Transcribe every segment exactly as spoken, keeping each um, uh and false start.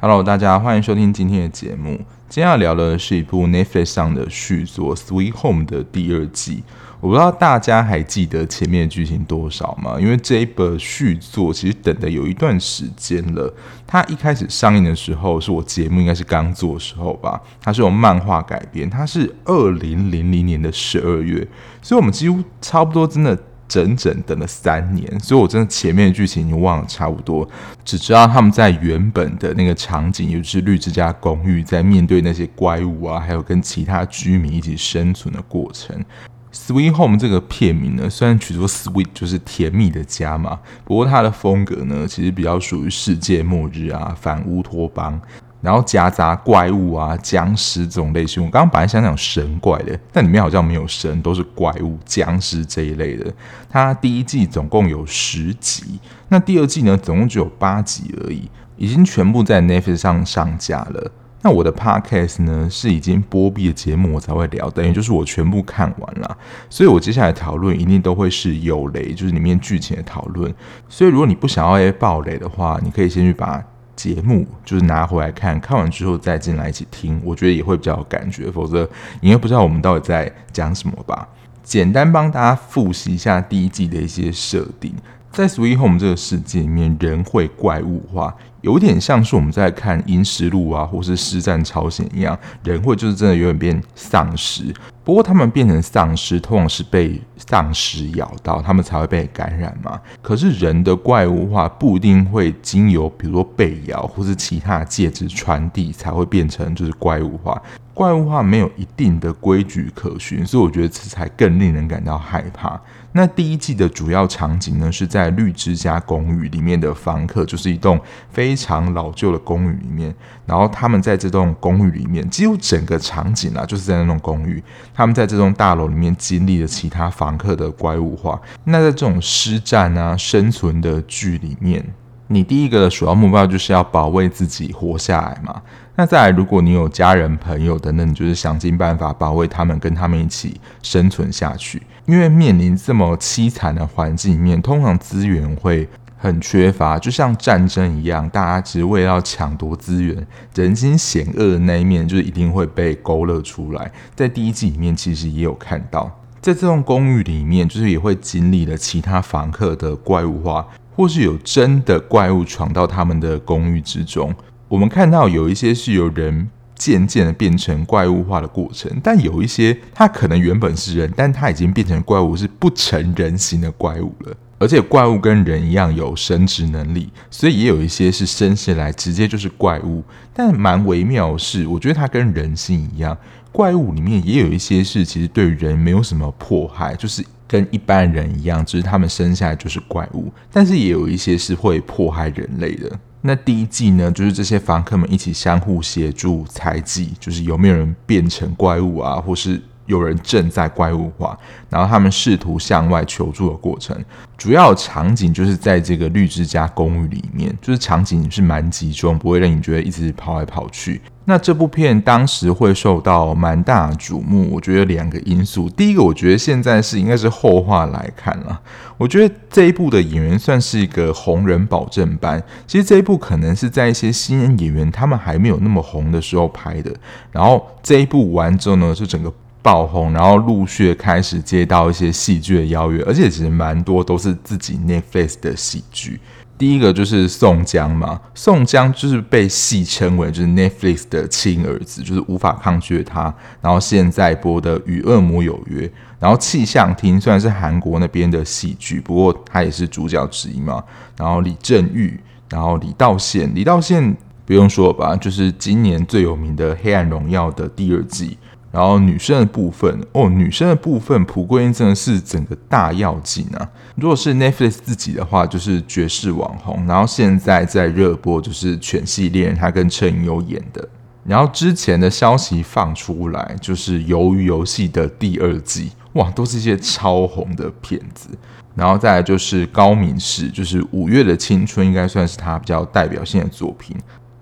Hello， 大家欢迎收听今天的节目。今天要聊的是一部 Netflix 上的续作《Sweet Home》的第二季。我不知道大家还记得前面的剧情多少吗？因为这一本续作其实等的有一段时间了。它一开始上映的时候，是我节目应该是刚做的时候吧。它是由漫画改编，它是二零零零年的十二月，所以我们几乎差不多真的。整整等了三年，所以我真的前面的剧情已经忘了差不多，只知道他们在原本的那个场景，也就是绿之家公寓，在面对那些怪物啊，还有跟其他居民一起生存的过程。Sweet Home 这个片名呢，虽然取作 Sweet 就是甜蜜的家嘛，不过它的风格呢，其实比较属于世界末日啊、反乌托邦。然后夹杂怪物啊、僵尸这种类型，我刚刚本来想讲神怪的，但里面好像没有神，都是怪物、僵尸这一类的。它第一季总共有十集，那第二季呢，总共只有八集而已，已经全部在 Netflix 上上架了。那我的 podcast 呢是已经播毕的节目我才会聊，等于就是我全部看完了，所以我接下来讨论一定都会是有雷，就是里面剧情的讨论。所以如果你不想要爆雷的话，你可以先去把节目就是拿回来看，看完之后再进来一起听，我觉得也会比较有感觉，否则你也不知道我们到底在讲什么吧。简单帮大家复习一下第一季的一些设定。在 Sweet Home 这个世界里面，人会怪物化，有点像是我们在看《阴尸路》啊，或是《尸战朝鲜》一样，人会就是真的有点变丧尸。不过他们变成丧尸，通常是被丧尸咬到，他们才会被感染嘛。可是人的怪物化不一定会经由，比如说被咬或是其他介质传递，才会变成就是怪物化。怪物化没有一定的规矩可循，所以我觉得这才更令人感到害怕。那第一季的主要场景呢，是在绿之家公寓里面的房客，就是一栋非常老旧的公寓里面。然后他们在这栋公寓里面，几乎整个场景啊，就是在那栋公寓。他们在这栋大楼里面经历了其他房客的怪物化。那在这种尸战啊、生存的剧里面，你第一个的主要目标就是要保卫自己活下来嘛。那再来，如果你有家人、朋友等等，你就是想尽办法保卫他们，跟他们一起生存下去。因为面临这么凄惨的环境里面，通常资源会很缺乏，就像战争一样，大家只是为了抢夺资源，人心险恶的那一面就是一定会被勾勒出来。在第一季里面，其实也有看到，在这栋公寓里面，就是也会经历了其他房客的怪物化。或是有真的怪物闯到他们的公寓之中，我们看到有一些是有人渐渐的变成怪物化的过程，但有一些他可能原本是人，但他已经变成怪物，是不成人形的怪物了。而且怪物跟人一样有生殖能力，所以也有一些是生下来直接就是怪物。但蛮微妙的是，我觉得它跟人性一样，怪物里面也有一些是其实对人没有什么迫害，就是跟一般人一样，只是他们生下来就是怪物，但是也有一些是会迫害人类的。那第一季呢，就是这些房客们一起相互协助猜忌，就是有没有人变成怪物啊，或是有人正在怪物化，然后他们试图向外求助的过程。主要场景就是在这个绿之家公寓里面，就是场景是蛮集中，不会让你觉得一直跑来跑去。那这部片当时会受到蛮大的瞩目，我觉得两个因素。第一个，我觉得现在是应该是后话来看啦，我觉得这一部的演员算是一个红人保证班。其实这一部可能是在一些新人演员他们还没有那么红的时候拍的，然后这一部完之后呢，就整个爆红，然后陆续开始接到一些戏剧的邀约，而且其实蛮多都是自己 Netflix 的戏剧。第一个就是宋江嘛，宋江就是被戏称为就是 Netflix 的亲儿子，就是无法抗拒他。然后现在播的《与恶魔有约》，然后气象厅虽然是韩国那边的戏剧，不过他也是主角之一嘛。然后李正玉，然后李道宪，李道宪不用说了吧，就是今年最有名的《黑暗荣耀》的第二季。然后女生的部分哦，女生的部分蒲桂英真的是整个大要紧啊！如果是 Netflix 自己的话，就是绝世网红，然后现在在热播就是《犬系恋人》，他跟陈颖友演的。然后之前的消息放出来，就是《鱿鱼游戏》的第二季，哇，都是一些超红的片子。然后再来就是高敏士，就是《五月的青春》，应该算是他比较代表性的作品。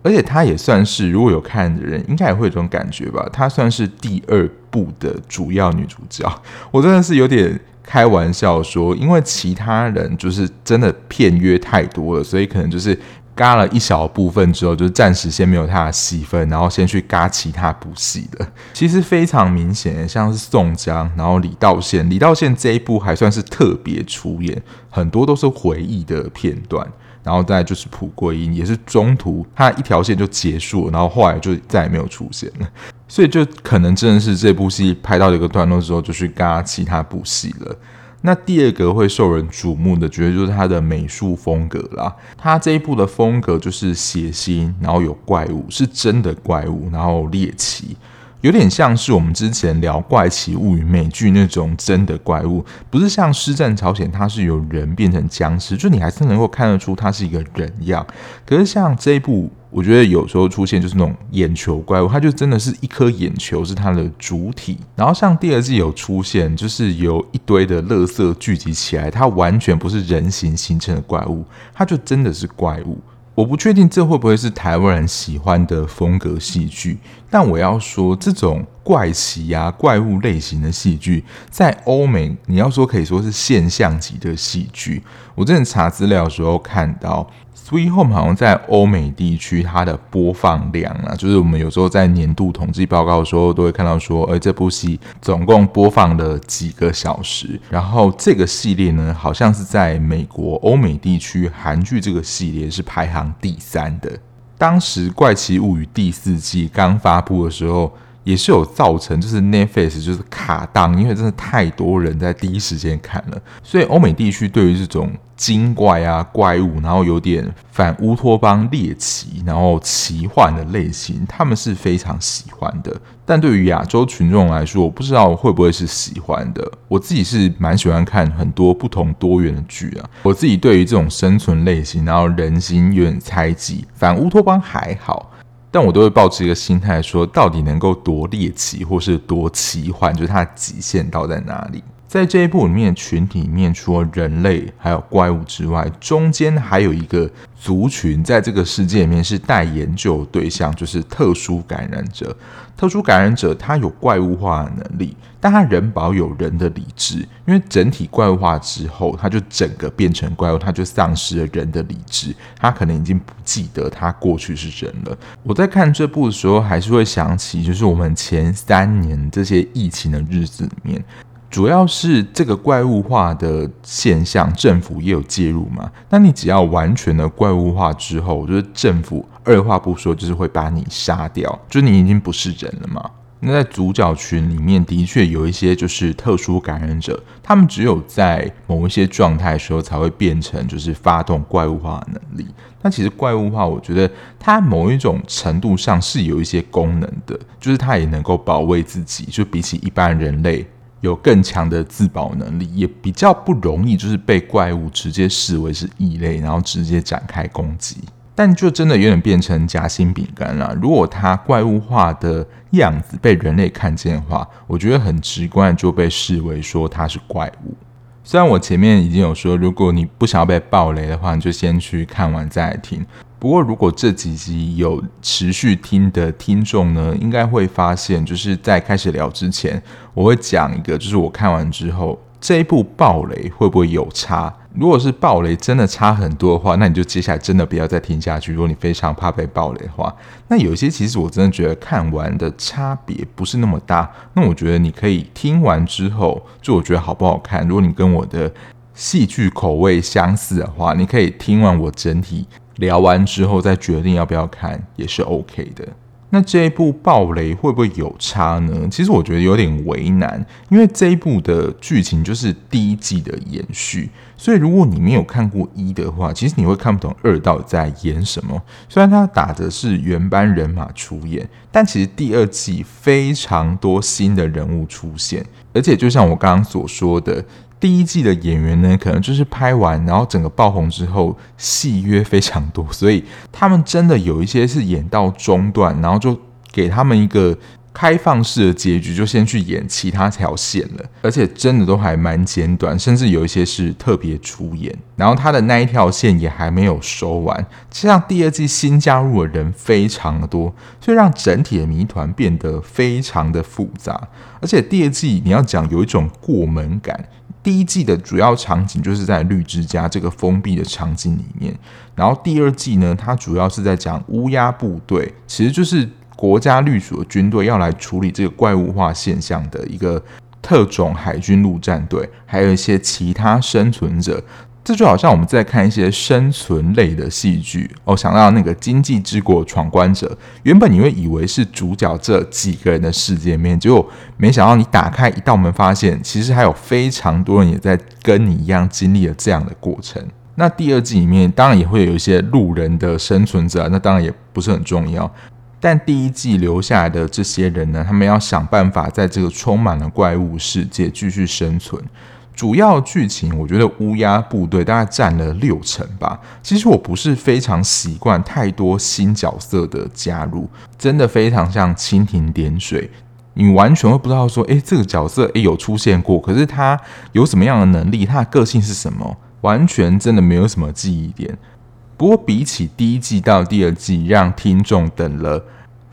而且它也算是，如果有看的人应该也会有这种感觉吧，它算是第二部的主要女主角。我真的是有点开玩笑说，因为其他人就是真的片约太多了，所以可能就是嘎了一小部分之后，就是暂时先没有他的戏份，然后先去嘎其他部戏的。其实非常明显，像是宋江，然后李道宪，李道宪这一部还算是特别出演，很多都是回忆的片段。然后再来就是蒲桂英，也是中途他一条线就结束了，然后后来就再也没有出现了。所以就可能真的是这部戏拍到一个段落之后，就去嘎其他部戏了。那第二个会受人瞩目的，绝对就是它的美术风格啦。它这一部的风格就是血腥，然后有怪物，是真的怪物，然后猎奇，有点像是我们之前聊《怪奇物语》美剧那种真的怪物，不是像《尸战朝鲜》，它是由人变成僵尸，就你还是能够看得出它是一个人样。可是像这一部，我觉得有时候出现就是那种眼球怪物，它就真的是一颗眼球是它的主体。然后像第二季有出现，就是由一堆的垃圾聚集起来，它完全不是人形形成的怪物，它就真的是怪物。我不确定这会不会是台湾人喜欢的风格戏剧，但我要说这种怪奇啊怪物类型的戏剧，在欧美你要说可以说是现象级的戏剧。我之前查资料的时候看到Sweet Home 好像在欧美地区它的播放量啊，就是我们有时候在年度统计报告的时候都会看到说，哎、欸，这部戏总共播放了几个小时。然后这个系列呢，好像是在美国欧美地区韩剧这个系列是排行第三的。当时《怪奇物语》第四季刚发布的时候，也是有造成就是 Netflix 就是卡档，因为真的太多人在第一时间看了，所以欧美地区对于这种精怪啊怪物，然后有点反乌托邦猎奇然后奇幻的类型，他们是非常喜欢的。但对于亚洲群众来说，我不知道会不会是喜欢的。我自己是蛮喜欢看很多不同多元的剧啊，我自己对于这种生存类型然后人心有点猜忌，反乌托邦还好，但我都会抱持一个心态说，到底能够多猎奇或是多奇幻，就是它的极限到在哪里。在这一部里面群体里面，除了人类还有怪物之外，中间还有一个族群在这个世界里面是待研究的对象，就是特殊感染者。特殊感染者他有怪物化的能力，但他仍保有人的理智，因为整体怪物化之后，他就整个变成怪物，他就丧失了人的理智，他可能已经不记得他过去是人了。我在看这部的时候，还是会想起就是我们前三年这些疫情的日子里面，主要是这个怪物化的现象，政府也有介入嘛。那你只要完全的怪物化之后，就是政府二话不说就是会把你杀掉，就是你已经不是人了嘛。那在主角群里面的确有一些就是特殊感染者，他们只有在某一些状态的时候才会变成就是发动怪物化的能力。那其实怪物化我觉得它某一种程度上是有一些功能的，就是它也能够保卫自己，就比起一般人类有更强的自保能力，也比较不容易就是被怪物直接视为是异类，然后直接展开攻击。但就真的有点变成夹心饼干啦，如果它怪物化的样子被人类看见的话，我觉得很直观就被视为说它是怪物。虽然我前面已经有说，如果你不想要被爆雷的话，你就先去看完再来听。不过如果这几集有持续听的听众呢，应该会发现就是在开始聊之前，我会讲一个就是我看完之后这一部爆雷会不会有差。如果是爆雷真的差很多的话，那你就接下来真的不要再听下去，如果你非常怕被爆雷的话。那有些其实我真的觉得看完的差别不是那么大，那我觉得你可以听完之后，就我觉得好不好看，如果你跟我的戏剧口味相似的话，你可以听完我整体聊完之后再决定要不要看，也是 OK 的。那这一部爆雷会不会有差呢？其实我觉得有点为难，因为这一部的剧情就是第一季的延续，所以如果你没有看过一的话，其实你会看不懂二到底在演什么。虽然他打的是原班人马出演，但其实第二季非常多新的人物出现，而且就像我刚刚所说的，第一季的演员呢，可能就是拍完然后整个爆红之后戏约非常多，所以他们真的有一些是演到中段，然后就给他们一个开放式的结局就先去演其他条线了，而且真的都还蛮简短，甚至有一些是特别出演，然后他的那一条线也还没有收完，加上第二季新加入的人非常的多，所以让整体的谜团变得非常的复杂。而且第二季你要讲有一种过门感，第一季的主要场景就是在绿之家这个封闭的场景里面，然后第二季呢，它主要是在讲乌鸦部队，其实就是国家隶属的军队要来处理这个怪物化现象的一个特种海军陆战队，还有一些其他生存者。这就好像我们在看一些生存类的戏剧哦，想到那个《经济之国闯关者》，原本你会以为是主角这几个人的世界面，结果没想到你打开一道门，发现其实还有非常多人也在跟你一样经历了这样的过程。那第二季里面当然也会有一些路人的生存者，那当然也不是很重要，但第一季留下来的这些人呢，他们要想办法在这个充满了怪物世界继续生存。主要剧情我觉得乌鸦部队大概占了六成吧，其实我不是非常习惯太多新角色的加入，真的非常像蜻蜓点水，你完全会不知道说、欸、这个角色、欸、有出现过，可是他有什么样的能力，他的个性是什么，完全真的没有什么记忆点。不过比起第一季到第二季让听众等了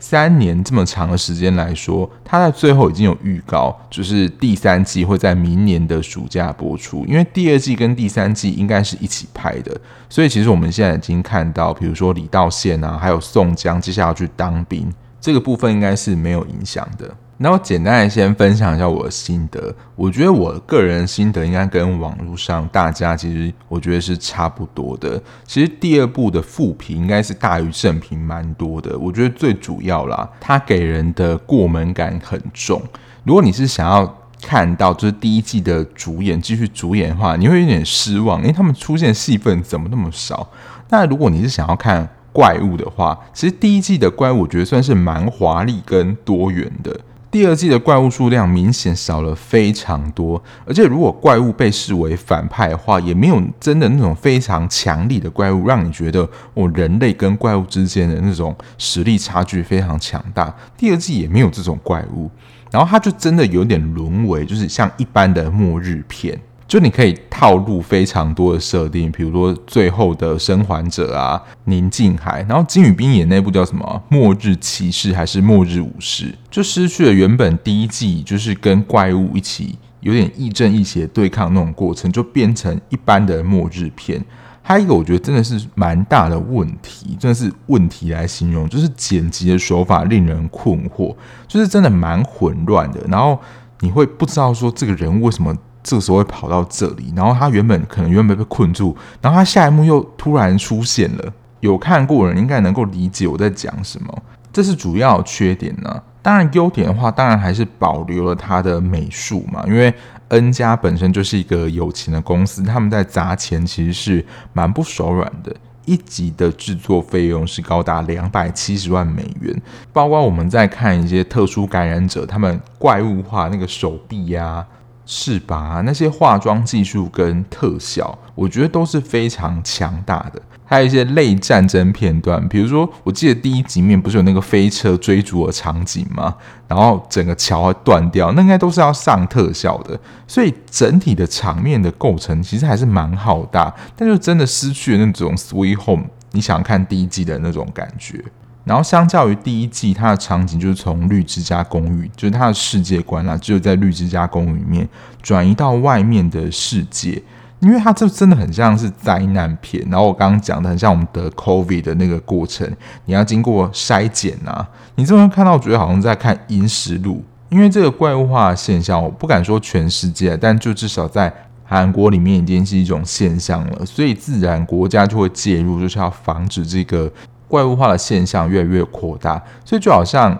三年这么长的时间来说，他在最后已经有预告，就是第三季会在明年的暑假播出，因为第二季跟第三季应该是一起拍的，所以其实我们现在已经看到比如说李道宪啊，还有宋江接下来要去当兵，这个部分应该是没有影响的。那我简单的先分享一下我的心得，我觉得我个人的心得应该跟网络上大家其实我觉得是差不多的。其实第二部的负评应该是大于正评蛮多的，我觉得最主要啦，它给人的过门感很重。如果你是想要看到就是第一季的主演继续主演的话，你会有点失望，因为他们出现戏份怎么那么少。那如果你是想要看怪物的话，其实第一季的怪物我觉得算是蛮华丽跟多元的，第二季的怪物数量明显少了非常多，而且如果怪物被视为反派的话，也没有真的那种非常强力的怪物让你觉得、哦、人类跟怪物之间的那种实力差距非常强大，第二季也没有这种怪物，然后它就真的有点沦为就是像一般的末日片，就你可以套路非常多的设定，比如说最后的生还者啊，宁静海，然后金宇彬演那部叫什么、啊、末日骑士还是末日武士，就失去了原本第一季就是跟怪物一起有点亦正亦邪对抗那种过程，就变成一般的末日片。还有一个我觉得真的是蛮大的问题，真的是问题来形容，就是剪辑的手法令人困惑，就是真的蛮混乱的，然后你会不知道说这个人为什么这个时候会跑到这里，然后他原本可能原本被困住，然后他下一幕又突然出现了，有看过的人应该能够理解我在讲什么，这是主要的缺点呢、啊。当然优点的话当然还是保留了他的美术嘛，因为 N 家本身就是一个有钱的公司，他们在砸钱其实是蛮不手软的，一集的制作费用是高达两百七十万美元，包括我们在看一些特殊感染者，他们怪物化那个手臂啊是吧？那些化妆技术跟特效我觉得都是非常强大的，还有一些类战争片段，比如说我记得第一集里面不是有那个飞车追逐的场景吗？然后整个桥会断掉，那应该都是要上特效的，所以整体的场面的构成其实还是蛮浩大，但就真的失去了那种 Sweet Home 你想看第一季的那种感觉。然后相较于第一季，它的场景就是从绿之家公寓，就是它的世界观啦，只有在绿之家公寓里面转移到外面的世界，因为它这真的很像是灾难片。然后我刚刚讲的很像我们得 COVID 的那个过程，你要经过筛检啊，你这边看到我觉得好像在看阴尸路，因为这个怪物化的现象，我不敢说全世界，但就至少在韩国里面已经是一种现象了，所以自然国家就会介入，就是要防止这个怪物化的现象越来越扩大，所以就好像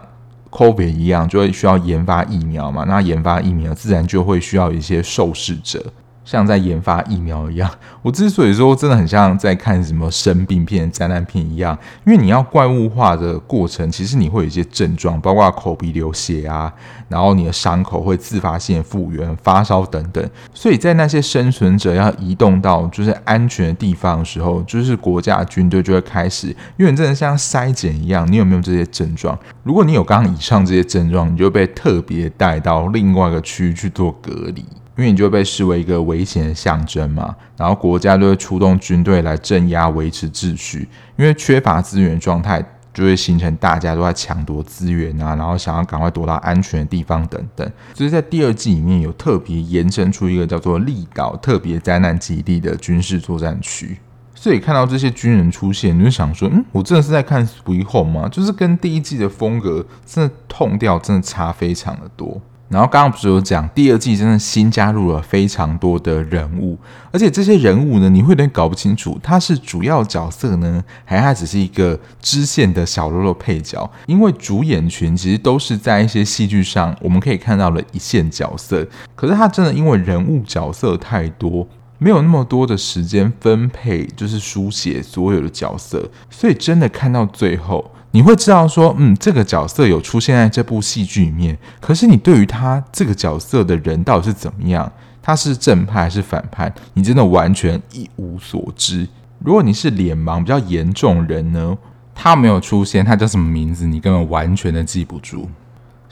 COVID 一样，就会需要研发疫苗嘛，那研发疫苗自然就会需要一些受试者，像在研发疫苗一样。我之所以说真的很像在看什么生病片、灾难片一样，因为你要怪物化的过程，其实你会有一些症状，包括口鼻流血啊，然后你的伤口会自发性复原、发烧等等。所以在那些生存者要移动到就是安全的地方的时候，就是国家军队就会开始，因为你真的像筛检一样，你有没有这些症状？如果你有刚刚以上这些症状，你就被特别带到另外一个区域去做隔离。因为你就被视为一个危险的象征嘛，然后国家就会出动军队来镇压、维持秩序。因为缺乏资源状态，就会形成大家都在抢夺资源啊，然后想要赶快躲到安全的地方等等。所以在第二季里面有特别延伸出一个叫做利岛特别灾难基地的军事作战区。所以看到这些军人出现，你就想说，嗯，我真的是在看 Sweet Home 吗？就是跟第一季的风格真的痛调真的差非常的多。然后刚刚不是有讲第二季真的新加入了非常多的人物，而且这些人物呢，你会有点搞不清楚他是主要角色呢，还他只是一个支线的小喽啰配角。因为主演群其实都是在一些戏剧上我们可以看到的一线角色，可是他真的因为人物角色太多，没有那么多的时间分配就是书写所有的角色，所以真的看到最后你会知道说，嗯，这个角色有出现在这部戏剧里面，可是你对于他这个角色的人到底是怎么样，他是正派还是反派，你真的完全一无所知。如果你是脸盲比较严重的人呢，他没有出现，他叫什么名字，你根本完全的记不住。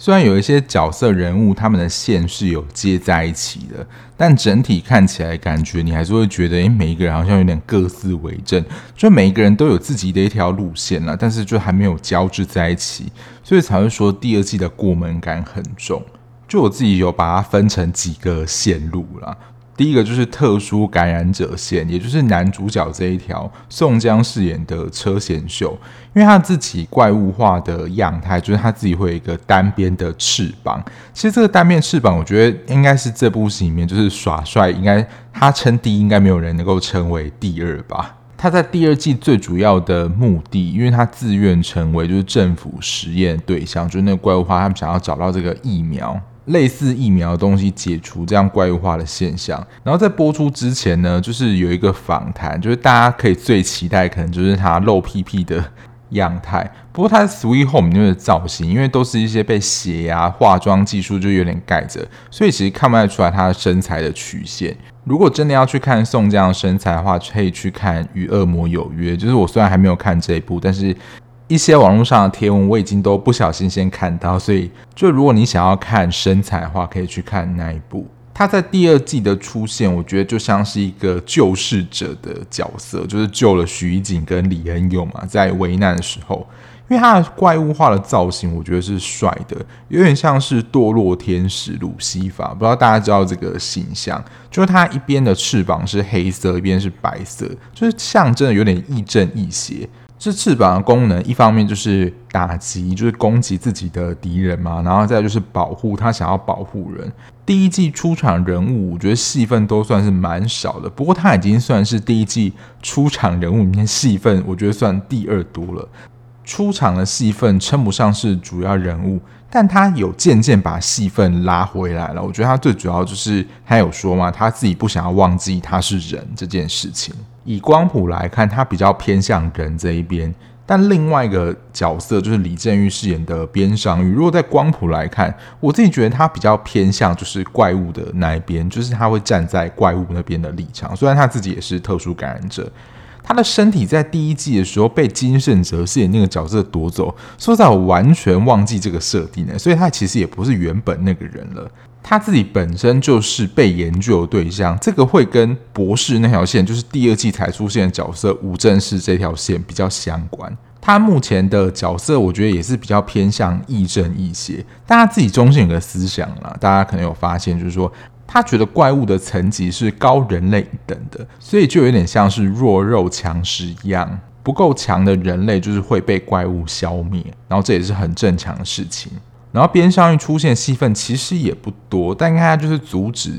虽然有一些角色人物他们的线是有接在一起的，但整体看起来感觉你还是会觉得、欸、每一个人好像有点各自为政，就每一个人都有自己的一条路线啦，但是就还没有交织在一起，所以才会说第二季的过门感很重。就我自己有把它分成几个线路啦，第一个就是特殊感染者线，也就是男主角这一条，宋江饰演的车贤秀，因为他自己怪物化的样态，就是他自己会有一个单边的翅膀。其实这个单边翅膀，我觉得应该是这部戏里面就是耍帅，应该他称第一，应该没有人能够称为第二吧。他在第二季最主要的目的，因为他自愿成为就是政府实验对象，就是那个怪物化，他们想要找到这个疫苗，类似疫苗的东西解除这样怪物化的现象。然后在播出之前呢，就是有一个访谈，就是大家可以最期待可能就是他露屁屁的样态。不过他 Sweet Home 里面的造型，因为都是一些被血啊、化妆技术就有点盖着，所以其实看不太出来他的身材的曲线。如果真的要去看宋江的身材的话，可以去看《与恶魔有约》，就是我虽然还没有看这一部，但是一些网络上的贴文我已经都不小心先看到，所以就如果你想要看身材的话，可以去看那一部。他在第二季的出现，我觉得就像是一个救世者的角色，就是救了徐一景跟李恩佑嘛，在危难的时候。因为他的怪物化的造型我觉得是帅的，有点像是堕落天使鲁西法，不知道大家知道这个形象，就是他一边的翅膀是黑色，一边是白色，就是象征有点亦正亦邪。这翅膀的功能一方面就是打击，就是攻击自己的敌人嘛，然后再就是保护他想要保护人。第一季出场人物我觉得戏份都算是蛮少的，不过他已经算是第一季出场人物里面戏份我觉得算第二多了。出场的戏份称不上是主要人物，但他有渐渐把戏份拉回来了。我觉得他最主要就是他有说嘛，他自己不想要忘记他是人这件事情。以光谱来看，他比较偏向人这一边，但另外一个角色就是李正玉饰演的边商玉，如果在光谱来看，我自己觉得他比较偏向就是怪物的那一边，就是他会站在怪物那边的立场，虽然他自己也是特殊感染者。他的身体在第一季的时候被金圣哲饰演那个角色夺走，说实在我完全忘记这个设定了，所以他其实也不是原本那个人了，他自己本身就是被研究的对象。这个会跟博士那条线，就是第二季才出现的角色吴正式这条线比较相关。他目前的角色我觉得也是比较偏向亦正亦邪，但他自己中心有个思想啦，大家可能有发现，就是说他觉得怪物的层级是高人类一等的，所以就有点像是弱肉强食一样，不够强的人类就是会被怪物消灭，然后这也是很正常的事情。然后边上出现戏份其实也不多，但他就是阻止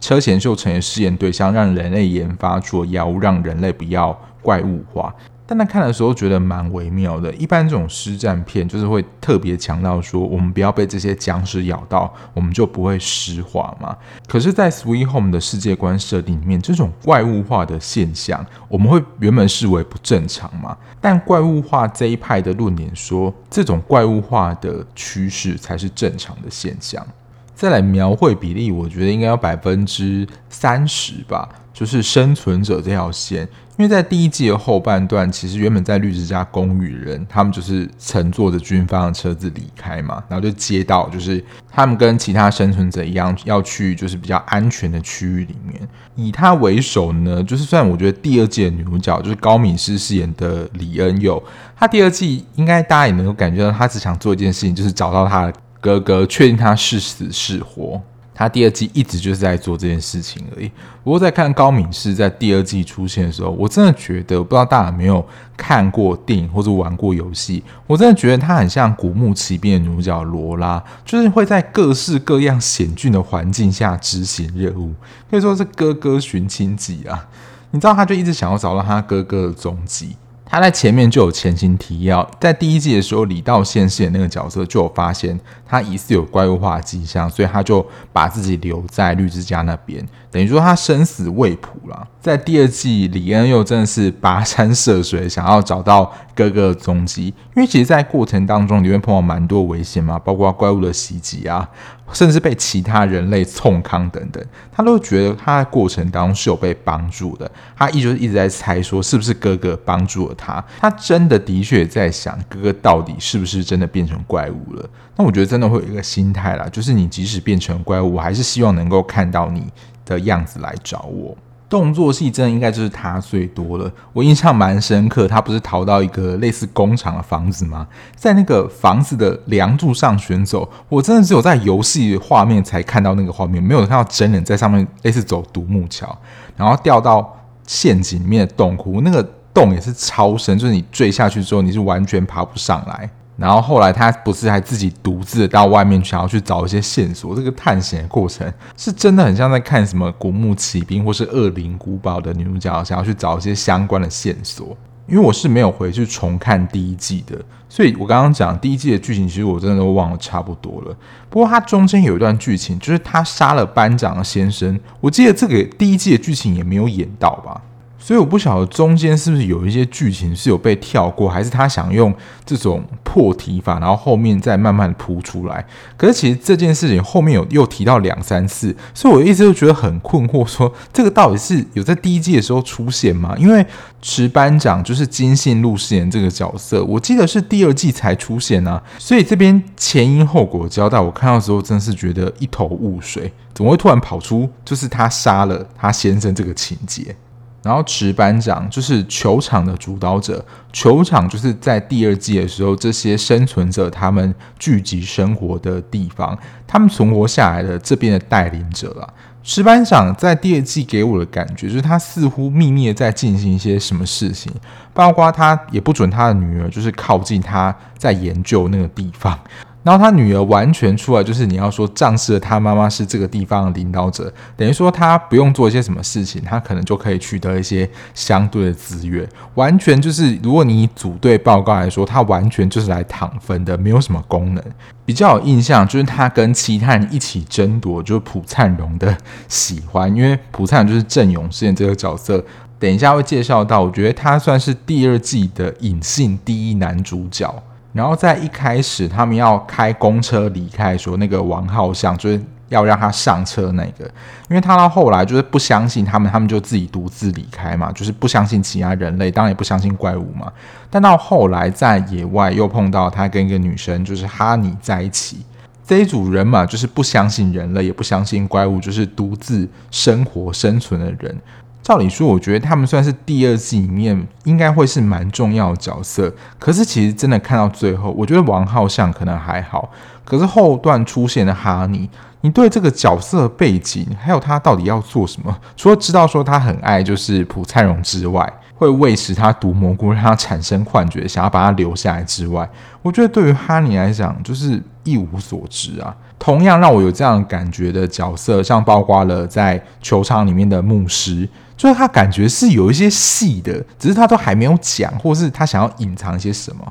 车贤秀成为试验对象，让人类研发出药物，让人类不要怪物化。但他看的时候觉得蛮微妙的。一般这种尸战片就是会特别强调说我们不要被这些僵尸咬到，我们就不会尸化嘛。可是在 Sweet Home 的世界观设定里面，这种怪物化的现象我们会原本视为不正常嘛，但怪物化这一派的论点说这种怪物化的趋势才是正常的现象。再来描绘比例，我觉得应该要 百分之三十 吧，就是生存者这条线。因为在第一季的后半段，其实原本在绿之家公寓人，他们就是乘坐着军方的车子离开嘛，然后就接到就是他们跟其他生存者一样要去就是比较安全的区域里面。以他为首呢，就是虽然我觉得第二季的女主角就是高敏诗饰演的李恩佑，他第二季应该大家也能够感觉到他只想做一件事情，就是找到他的哥哥，确定他是死是活。他第二季一直就是在做这件事情而已。不过在看高敏诗在第二季出现的时候，我真的觉得，不知道大家有没有看过电影或者玩过游戏，我真的觉得他很像古墓奇兵的女主角罗拉，就是会在各式各样险峻的环境下执行任务，可以说是哥哥寻亲记啊。你知道他就一直想要找到他哥哥的踪迹，他在前面就有前情提要，在第一季的时候，李道宪饰演那个角色就有发现他疑似有怪物化的迹象，所以他就把自己留在绿之家那边，等于说他生死未卜啦。在第二季，李恩佑真的是跋山涉水，想要找到哥哥的踪迹，因为其实在过程当中你会碰到蛮多危险嘛，包括怪物的袭击啊，甚至被其他人类冲康等等，他都觉得他在过程当中是有被帮助的，他一直一直在猜说是不是哥哥帮助了他，他真的的确在想哥哥到底是不是真的变成怪物了。那我觉得真的会有一个心态啦，就是你即使变成怪物，我还是希望能够看到你的样子来找我。动作戏真的应该就是他最多了，我印象蛮深刻，他不是逃到一个类似工厂的房子吗？在那个房子的梁柱上旋走，我真的只有在游戏画面才看到那个画面，没有看到真人在上面类似走独木桥，然后掉到陷阱里面的洞窟，那个洞也是超深，就是你坠下去之后你是完全爬不上来。然后后来他不是还自己独自到外面想要去找一些线索，这个探险的过程是真的很像在看什么古墓奇兵或是恶灵古堡的女主角想要去找一些相关的线索。因为我是没有回去重看第一季的，所以我刚刚讲第一季的剧情其实我真的都忘了差不多了。不过它中间有一段剧情，就是他杀了班长的先生，我记得这个第一季的剧情也没有演到吧，所以我不晓得中间是不是有一些剧情是有被跳过，还是他想用这种破题法，然后后面再慢慢铺出来。可是其实这件事情后面有又提到两三次，所以我一直就觉得很困惑，说这个到底是有在第一季的时候出现吗？因为池班长就是金信路饰演这个角色，我记得是第二季才出现啊，所以这边前因后果交代，我看到的时候真是觉得一头雾水，怎么会突然跑出就是他杀了他先生这个情节？然后池班长就是球场的主导者，球场就是在第二季的时候这些生存者他们聚集生活的地方，他们存活下来的这边的带领者啦。池班长在第二季给我的感觉就是他似乎秘密在进行一些什么事情，包括他也不准他的女儿就是靠近他在研究那个地方，然后他女儿完全出来，就是你要说仗势的他妈妈是这个地方的领导者，等于说他不用做一些什么事情，他可能就可以取得一些相对的资源，完全就是如果你以组队报告来说，他完全就是来躺分的，没有什么功能。比较有印象就是他跟其他人一起争夺就是朴灿荣的喜欢，因为朴灿荣就是郑勇饰演这个角色，等一下会介绍到，我觉得他算是第二季的隐性第一男主角。然后在一开始他们要开公车离开的时候，那个王浩翔就是要让他上车那个，因为他到后来就是不相信他们，他们就自己独自离开嘛，就是不相信其他人类，当然也不相信怪物嘛。但到后来在野外又碰到他跟一个女生就是哈尼在一起，这一组人嘛就是不相信人类也不相信怪物，就是独自生活生存的人。照理说我觉得他们算是第二季里面应该会是蛮重要的角色，可是其实真的看到最后，我觉得王浩翔可能还好，可是后段出现的哈尼，你对这个角色背景还有他到底要做什么，除了知道说他很爱就是朴灿荣之外，会喂食他毒蘑菇让他产生幻觉想要把他留下来之外，我觉得对于哈尼来讲就是一无所知啊。同样让我有这样感觉的角色，像包括了在球场里面的牧师，就是他感觉是有一些戏的，只是他都还没有讲，或是他想要隐藏一些什么。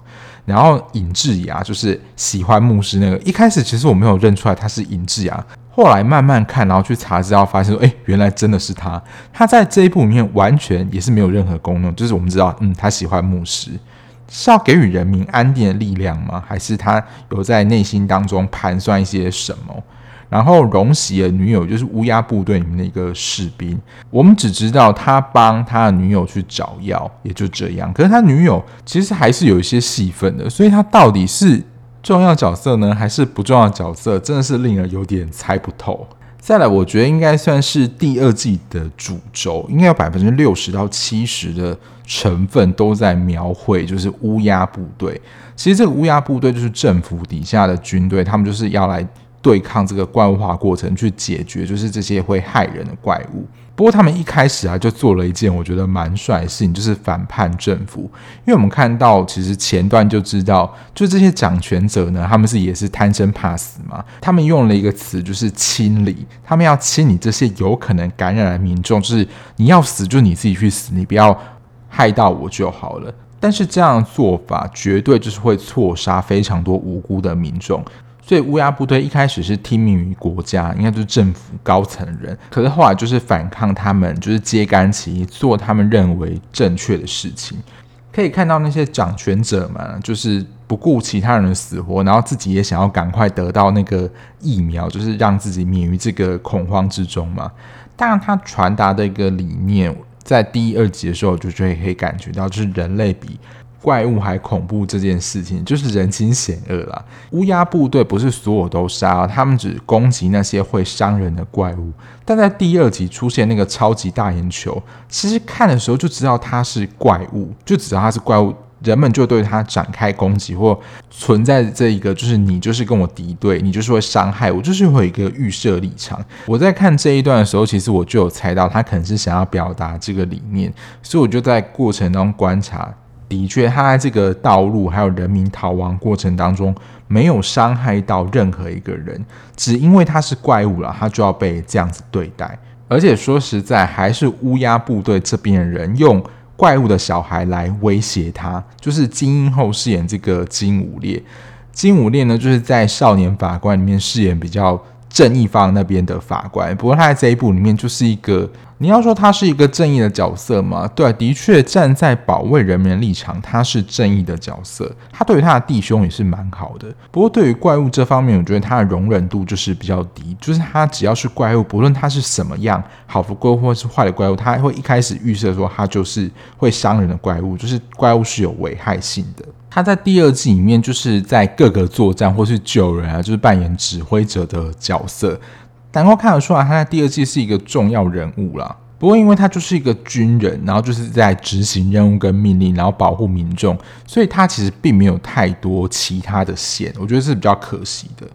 然后尹智雅就是喜欢牧师那个，一开始其实我没有认出来他是尹智雅，后来慢慢看，然后去查资料，发现说，哎、欸，原来真的是他。他在这一部里面完全也是没有任何功能，就是我们知道，嗯，他喜欢牧师。是要给予人民安定的力量吗？还是他有在内心当中盘算一些什么？然后荣喜的女友就是乌鸦部队里面的一个士兵，我们只知道他帮他的女友去找药，也就这样。可是他女友其实还是有一些戏份的，所以他到底是重要角色呢，还是不重要角色，真的是令人有点猜不透。再来，我觉得应该算是第二季的主轴，应该有 百分之六十到七十 的成分都在描绘，就是乌鸦部队。其实这个乌鸦部队就是政府底下的军队，他们就是要来对抗这个怪物化过程，去解决就是这些会害人的怪物。不过他们一开始啊，就做了一件我觉得蛮帅的事情，就是反叛政府。因为我们看到，其实前段就知道，就这些掌权者呢，他们是也是贪生怕死嘛。他们用了一个词，就是清理。他们要清理这些有可能感染的民众，就是你要死就你自己去死，你不要害到我就好了。但是这样的做法，绝对就是会错杀非常多无辜的民众。所以乌鸦部队一开始是听命于国家，应该就是政府高层人，可是后来就是反抗他们，就是揭竿起义，做他们认为正确的事情。可以看到那些掌权者嘛，就是不顾其他人的死活，然后自己也想要赶快得到那个疫苗，就是让自己免于这个恐慌之中嘛。当然他传达的一个理念，在第二集的时候就可以感觉到，就是人类比怪物还恐怖这件事情，就是人心险恶啦。乌鸦部队不是所有都杀、啊、他们只攻击那些会伤人的怪物。但在第二集出现那个超级大眼球，其实看的时候就知道它是怪物，就知道它是怪物，人们就对它展开攻击，或存在这一个就是你就是跟我敌对，你就是会伤害我，就是会有一个预设立场。我在看这一段的时候，其实我就有猜到他可能是想要表达这个理念，所以我就在过程中观察，的确他在这个道路还有人民逃亡过程当中没有伤害到任何一个人，只因为他是怪物啦，他就要被这样子对待。而且说实在，还是乌鸦部队这边的人用怪物的小孩来威胁他，就是金英后饰演这个金武烈。金武烈呢，就是在少年法官里面饰演比较正义方那边的法官，不过他在这一部里面就是一个，你要说他是一个正义的角色吗？对，的确站在保卫人民的立场，他是正义的角色，他对于他的弟兄也是蛮好的。不过对于怪物这方面，我觉得他的容忍度就是比较低，就是他只要是怪物，不论他是什么样，好的怪物或是坏的怪物，他会一开始预设说他就是会伤人的怪物，就是怪物是有危害性的。他在第二季里面就是在各个作战或是救人啊，就是扮演指挥者的角色，能够看得出来他在第二季是一个重要人物啦。不过因为他就是一个军人，然后就是在执行任务跟命令，然后保护民众，所以他其实并没有太多其他的线，我觉得是比较可惜的。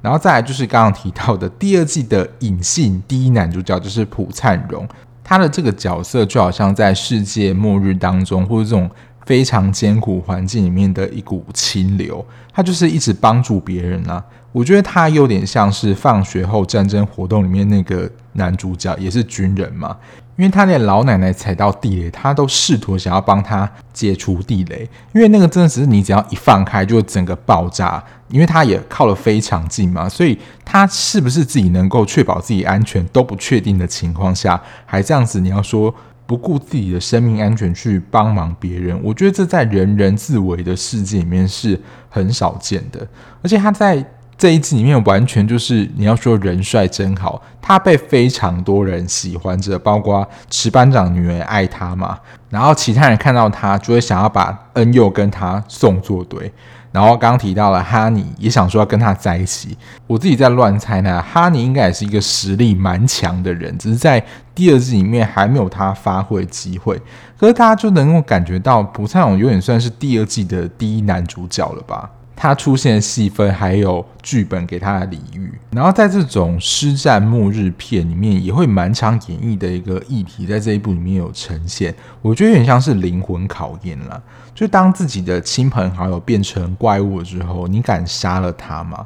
然后再来就是刚刚提到的第二季的隐性第一男主角，就是朴灿荣，他的这个角色就好像在世界末日当中，或者这种非常艰苦环境里面的一股清流，他就是一直帮助别人啊。我觉得他有点像是放学后战争活动里面那个男主角，也是军人嘛，因为他连老奶奶踩到地雷，他都试图想要帮他解除地雷，因为那个真的只是你只要一放开就整个爆炸，因为他也靠得非常近嘛，所以他是不是自己能够确保自己安全都不确定的情况下，还这样子，你要说不顾自己的生命安全去帮忙别人，我觉得这在人人自危的世界里面是很少见的。而且他在这一季里面完全就是你要说人帅真好，他被非常多人喜欢着，包括池班长女儿爱他嘛，然后其他人看到他就会想要把恩佑跟他送作对，然后刚刚提到了哈尼也想说要跟他在一起。我自己在乱猜呢，哈尼应该也是一个实力蛮强的人，只是在第二季里面还没有他发挥机会。可是大家就能够感觉到朴灿荣有点算是第二季的第一男主角了吧，他出现的戏份还有剧本给他的礼遇。然后在这种师战末日片里面也会蛮常演绎的一个议题，在这一部里面有呈现，我觉得有点像是灵魂考验啦，就当自己的亲朋好友变成怪物之后，你敢杀了他吗？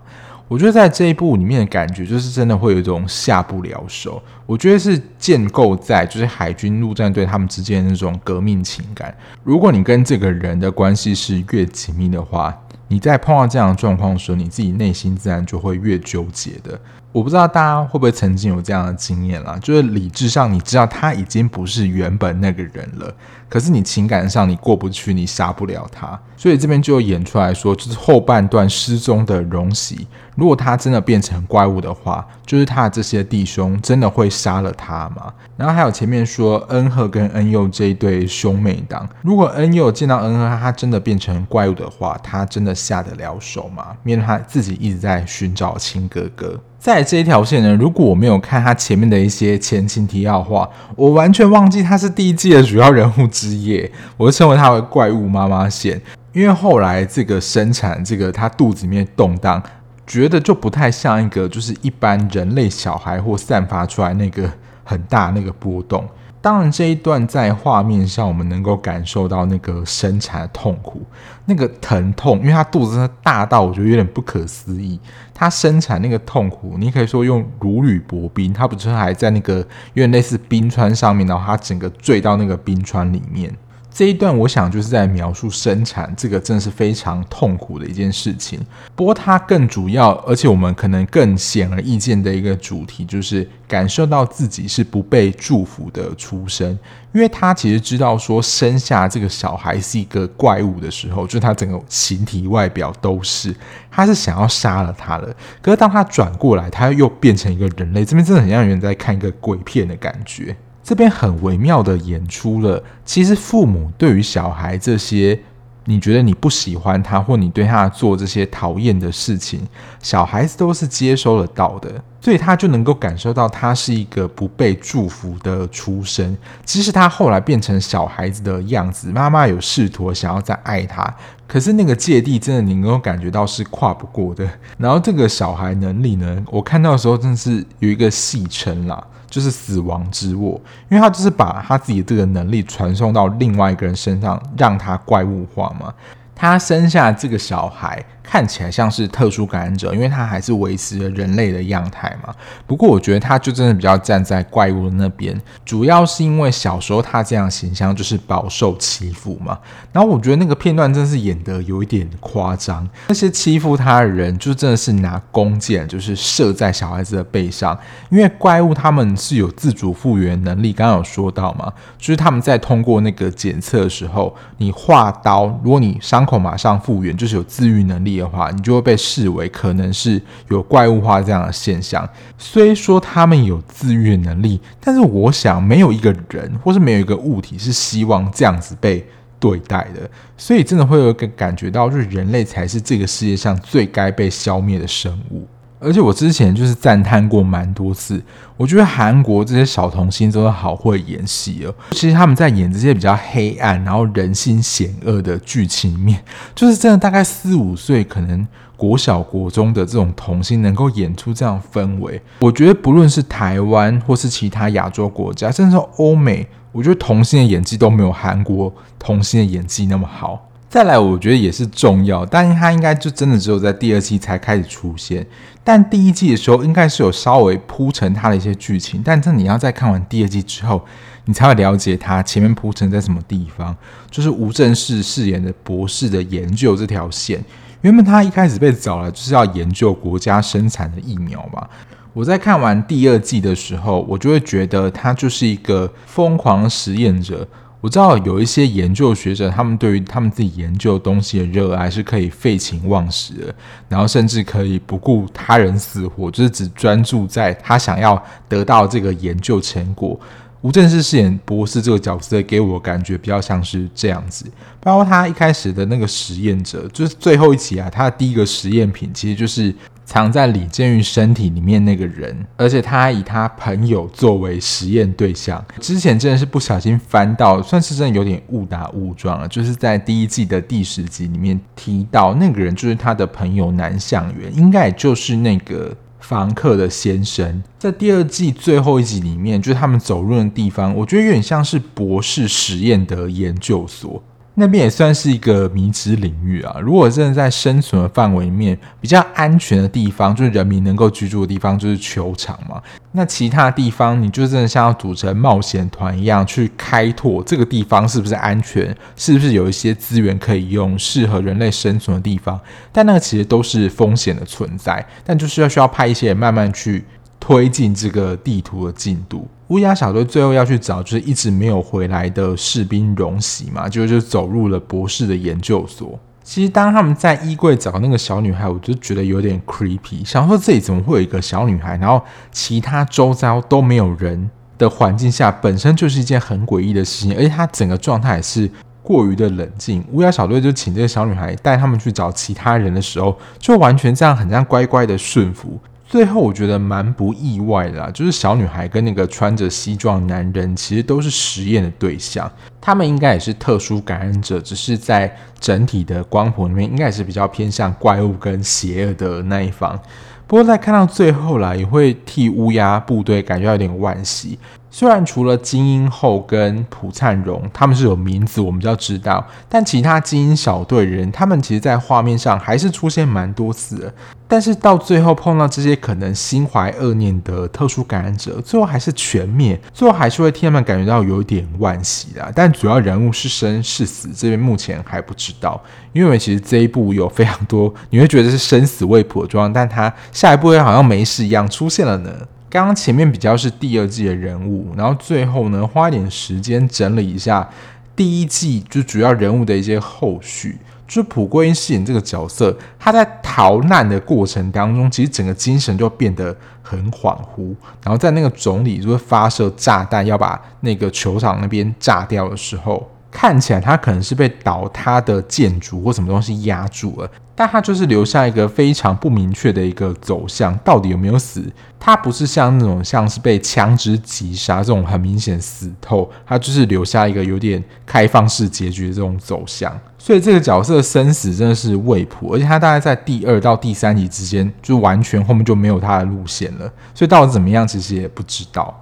我觉得在这一部里面的感觉就是真的会有一种下不了手，我觉得是建构在就是海军陆战队他们之间的那种革命情感。如果你跟这个人的关系是越紧密的话，你在碰到这样的状况的时候，你自己内心自然就会越纠结的。我不知道大家会不会曾经有这样的经验啦，就是理智上你知道他已经不是原本那个人了，可是你情感上你过不去，你杀不了他。所以这边就演出来说，就是后半段失踪的荣喜，如果他真的变成怪物的话，就是他的这些弟兄真的会杀了他吗？然后还有前面说恩和跟恩佑这一对兄妹档，如果恩佑见到恩和他真的变成怪物的话，他真的下得了手吗？面对他自己一直在寻找亲哥哥。在这一条线呢，如果我没有看他前面的一些前情提要的话，我完全忘记他是第一季的主要人物之一，我称为他为怪物妈妈线。因为后来这个生产，这个他肚子里面动荡，觉得就不太像一个就是一般人类小孩或散发出来那个很大那个波动。当然这一段在画面上我们能够感受到那个生产的痛苦，那个疼痛，因为他肚子真的大到我觉得有点不可思议，他生产那个痛苦你可以说用如履薄冰，他不是还在那个有点类似冰川上面，然后他整个坠到那个冰川里面。这一段我想就是在描述生产，这个真的是非常痛苦的一件事情。不过它更主要，而且我们可能更显而易见的一个主题，就是感受到自己是不被祝福的出生。因为他其实知道说生下这个小孩是一个怪物的时候，就是他整个形体外表都是，他是想要杀了他的。可是当他转过来，他又变成一个人类，这边真的很像人在看一个鬼片的感觉。这边很微妙的演出了，其实父母对于小孩这些你觉得你不喜欢他或你对他做这些讨厌的事情，小孩子都是接收得到的，所以他就能够感受到他是一个不被祝福的出生。即使他后来变成小孩子的样子，妈妈有试图想要再爱他，可是那个芥蒂真的你能够感觉到是跨不过的。然后这个小孩能力呢，我看到的时候真的是有一个戏称啦，就是死亡之握，因为他就是把他自己这个能力传送到另外一个人身上，让他怪物化嘛。他生下这个小孩看起来像是特殊感染者，因为他还是维持了人类的样态嘛。不过我觉得他就真的比较站在怪物的那边，主要是因为小时候他这样的形象就是饱受欺负嘛。然后我觉得那个片段真是演得有一点夸张，那些欺负他的人就真的是拿弓箭就是射在小孩子的背上，因为怪物他们是有自主复原能力，刚刚有说到嘛，就是他们在通过那个检测的时候，你划刀，如果你伤口马上复原，就是有自愈能力的话，你就会被视为可能是有怪物化这样的现象。虽说他们有自愈能力，但是我想没有一个人或是没有一个物体是希望这样子被对待的，所以真的会有一个感觉到就是人类才是这个世界上最该被消灭的生物。而且我之前就是赞叹过蛮多次，我觉得韩国这些小童星真的好会演戏哦。其实他们在演这些比较黑暗然后人性险恶的剧情里面，就是真的大概四五岁可能国小国中的这种童星能够演出这样的氛围，我觉得不论是台湾或是其他亚洲国家甚至欧美，我觉得童星的演技都没有韩国童星的演技那么好。再来我觉得也是重要，但它应该就真的只有在第二季才开始出现，但第一季的时候应该是有稍微铺陈它的一些剧情，但这你要在看完第二季之后你才会了解它前面铺陈在什么地方。就是吴正式饰演的博士的研究这条线，原本他一开始被找来就是要研究国家生产的疫苗嘛。我在看完第二季的时候，我就会觉得他就是一个疯狂的实验者。我知道有一些研究学者，他们对于他们自己研究东西的热爱是可以废寝忘食的，然后甚至可以不顾他人死活，就是只专注在他想要得到这个研究成果。吴正式饰演博士这个角色给我感觉比较像是这样子，包括他一开始的那个实验者，就是最后一集啊，他的第一个实验品其实就是藏在李建玉身体里面那个人，而且他还以他朋友作为实验对象。之前真的是不小心翻到，算是真的有点误打误撞了，就是在第一季的第十集里面提到那个人就是他的朋友南向元，应该也就是那个房客的先生。在第二季最后一集里面，就是他们走入的地方，我觉得有点像是博士实验的研究所。那边也算是一个迷之领域啊。如果真的在生存的范围里面，比较安全的地方，就是人民能够居住的地方，就是球场嘛。那其他地方，你就真的像要组成冒险团一样去开拓这个地方是不是安全，是不是有一些资源可以用，适合人类生存的地方。但那个其实都是风险的存在，但就是要需要派一些人慢慢去推进这个地图的进度。乌鸦小队最后要去找就是一直没有回来的士兵荣喜嘛，就就走入了博士的研究所。其实当他们在衣柜找那个小女孩，我就觉得有点 creepy， 想说这里怎么会有一个小女孩，然后其他周遭都没有人的环境下，本身就是一件很诡异的事情，而且她整个状态也是过于的冷静。乌鸦小队就请这个小女孩带他们去找其他人的时候，就完全这样很像乖乖的顺服。最后我觉得蛮不意外的啦，就是小女孩跟那个穿着西装男人其实都是实验的对象，他们应该也是特殊感染者，只是在整体的光谱里面应该也是比较偏向怪物跟邪恶的那一方。不过在看到最后啦，也会替乌鸦部队感觉有点惋惜，虽然除了精英后跟朴灿荣他们是有名字我们就要知道，但其他精英小队人他们其实在画面上还是出现蛮多次的，但是到最后碰到这些可能心怀恶念的特殊感染者，最后还是全灭，最后还是会替他们感觉到有点惋惜啦。但主要人物是生是死这边目前还不知道，因为其实这一部有非常多你会觉得是生死未卜的状态，但他下一部好像没事一样出现了呢。刚刚前面比较是第二季的人物，然后最后呢花一点时间整理一下第一季就主要人物的一些后续。就是朴圭英饰演这个角色，他在逃难的过程当中，其实整个精神就变得很恍惚。然后在那个总理就是发射炸弹要把那个球场那边炸掉的时候，看起来他可能是被倒塌的建筑或什么东西压住了，但他就是留下一个非常不明确的一个走向，到底有没有死？他不是像那种像是被枪支击杀这种很明显死透，他就是留下一个有点开放式结局的这种走向。所以这个角色的生死真的是未卜，而且他大概在第二到第三集之间，就完全后面就没有他的路线了。所以到底怎么样，其实也不知道。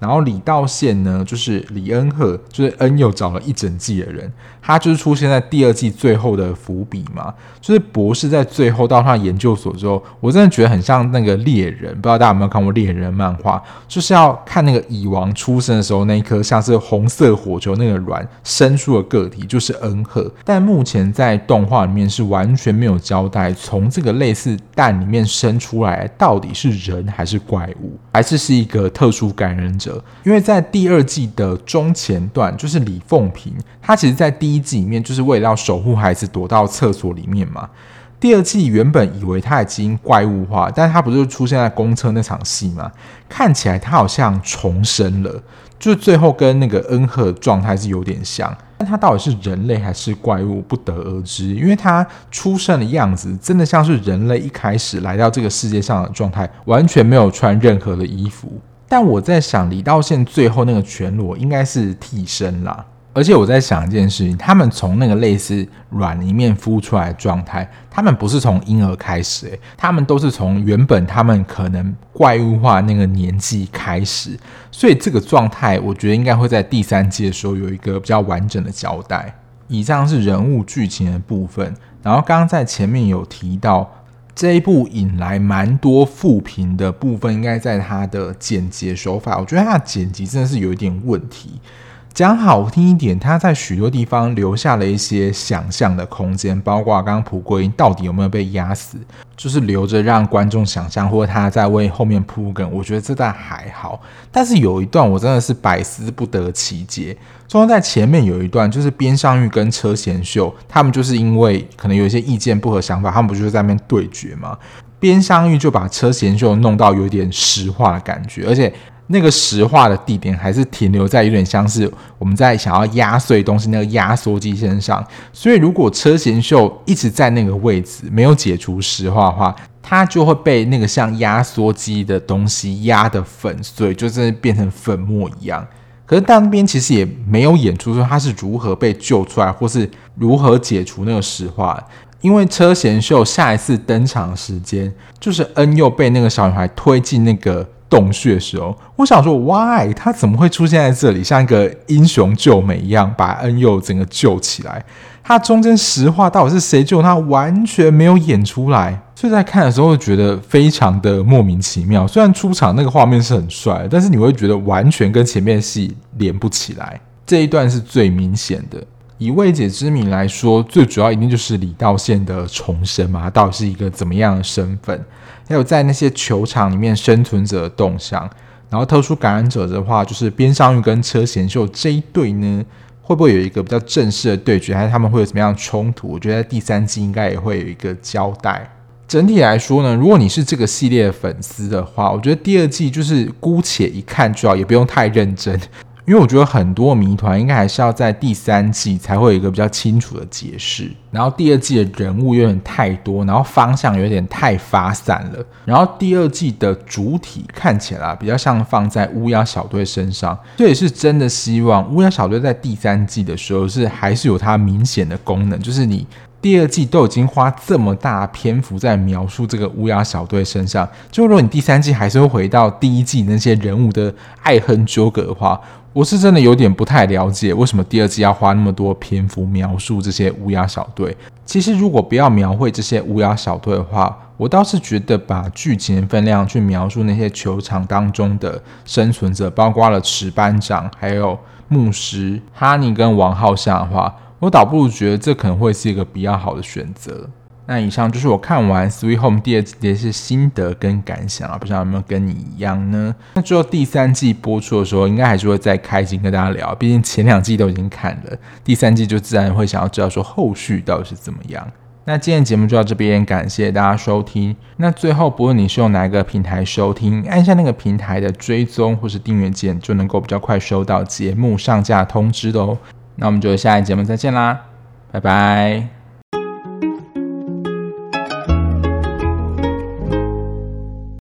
然后李道宪呢，就是李恩赫，就是恩佑找了一整季的人，他就是出现在第二季最后的伏笔嘛，就是博士在最后到他研究所之后，我真的觉得很像那个猎人，不知道大家有没有看过猎人漫画，就是要看那个蚁王出生的时候那一颗像是红色火球那个卵生出的个体就是恩赫，但目前在动画里面是完全没有交代从这个类似蛋里面生出来到底是人还是怪物，还是是一个特殊感染者。因为在第二季的中前段，就是李凤萍她其实在第一季里面就是为了要守护孩子躲到厕所里面嘛，第二季原本以为她已经怪物化，但她不是出现在公车那场戏嘛，看起来她好像重生了，就是最后跟那个恩赫状态是有点像，但她到底是人类还是怪物不得而知，因为她出生的样子真的像是人类一开始来到这个世界上的状态，完全没有穿任何的衣服。但我在想李道宪最后那个全裸应该是替身啦，而且我在想一件事情，他们从那个类似卵里面孵出来的状态，他们不是从婴儿开始、欸、他们都是从原本他们可能怪物化那个年纪开始，所以这个状态我觉得应该会在第三季的时候有一个比较完整的交代。以上是人物剧情的部分，然后刚刚在前面有提到这一部引来蛮多负评的部分，应该在它的剪辑手法，我觉得它的剪辑真的是有一点问题。讲好听一点，它在许多地方留下了一些想象的空间，包括刚刚蒲桂英到底有没有被压死，就是留着让观众想象，或者他在为后面铺梗，我觉得这段还好。但是有一段我真的是百思不得其解，中在前面有一段就是边上玉跟车贤秀，他们就是因为可能有一些意见不合想法，他们不就在那边对决吗？边上玉就把车贤秀弄到有点石化的感觉，而且那个石化的地点还是停留在有点像是我们在想要压碎东西那个压缩机身上，所以如果车贤秀一直在那个位置没有解除石化的话，它就会被那个像压缩机的东西压得粉碎，就真的变成粉末一样。可是当边其实也没有演出说他是如何被救出来或是如何解除那个石化，因为车贤秀下一次登场时间就是恩佑被那个小女孩推进那个洞穴的时候，我想说 why 他怎么会出现在这里，像一个英雄救美一样把恩佑整个救起来，他中间实话到底是谁救他完全没有演出来，所以在看的时候觉得非常的莫名其妙。虽然出场那个画面是很帅，但是你会觉得完全跟前面的戏连不起来，这一段是最明显的。以未解之谜来说，最主要一定就是李道宪的重生嘛，他到底是一个怎么样的身份，还有在那些球场里面生存者的动向，然后特殊感染者的话就是边上玉跟车贤秀这一对呢，会不会有一个比较正式的对决，还是他们会有怎么样的冲突，我觉得在第三季应该也会有一个交代。整体来说呢，如果你是这个系列的粉丝的话，我觉得第二季就是姑且一看就好，也不用太认真，因为我觉得很多谜团应该还是要在第三季才会有一个比较清楚的解释，然后第二季的人物有点太多，然后方向有点太发散了，然后第二季的主体看起来比较像放在乌鸦小队身上，这也是真的希望乌鸦小队在第三季的时候是还是有它明显的功能，就是你第二季都已经花这么大篇幅在描述这个乌鸦小队身上，就如果你第三季还是会回到第一季那些人物的爱恨纠葛的话，我是真的有点不太了解为什么第二季要花那么多篇幅描述这些乌鸦小队。其实如果不要描绘这些乌鸦小队的话，我倒是觉得把剧情的分量去描述那些球场当中的生存者，包括了池班长还有牧师哈尼跟王浩翔的话，我倒不如觉得这可能会是一个比较好的选择。那以上就是我看完 Sweet Home 第二季的一些心得跟感想啊，不知道有没有跟你一样呢？那之后第三季播出的时候，应该还是会再开心跟大家聊，毕竟前两季都已经看了，第三季就自然会想要知道说后续到底是怎么样。那今天的节目就到这边，感谢大家收听。那最后不论你是用哪个平台收听，按下那个平台的追踪或是订阅键，就能够比较快收到节目上架通知的哦。那我们就下一节目再见啦，拜拜。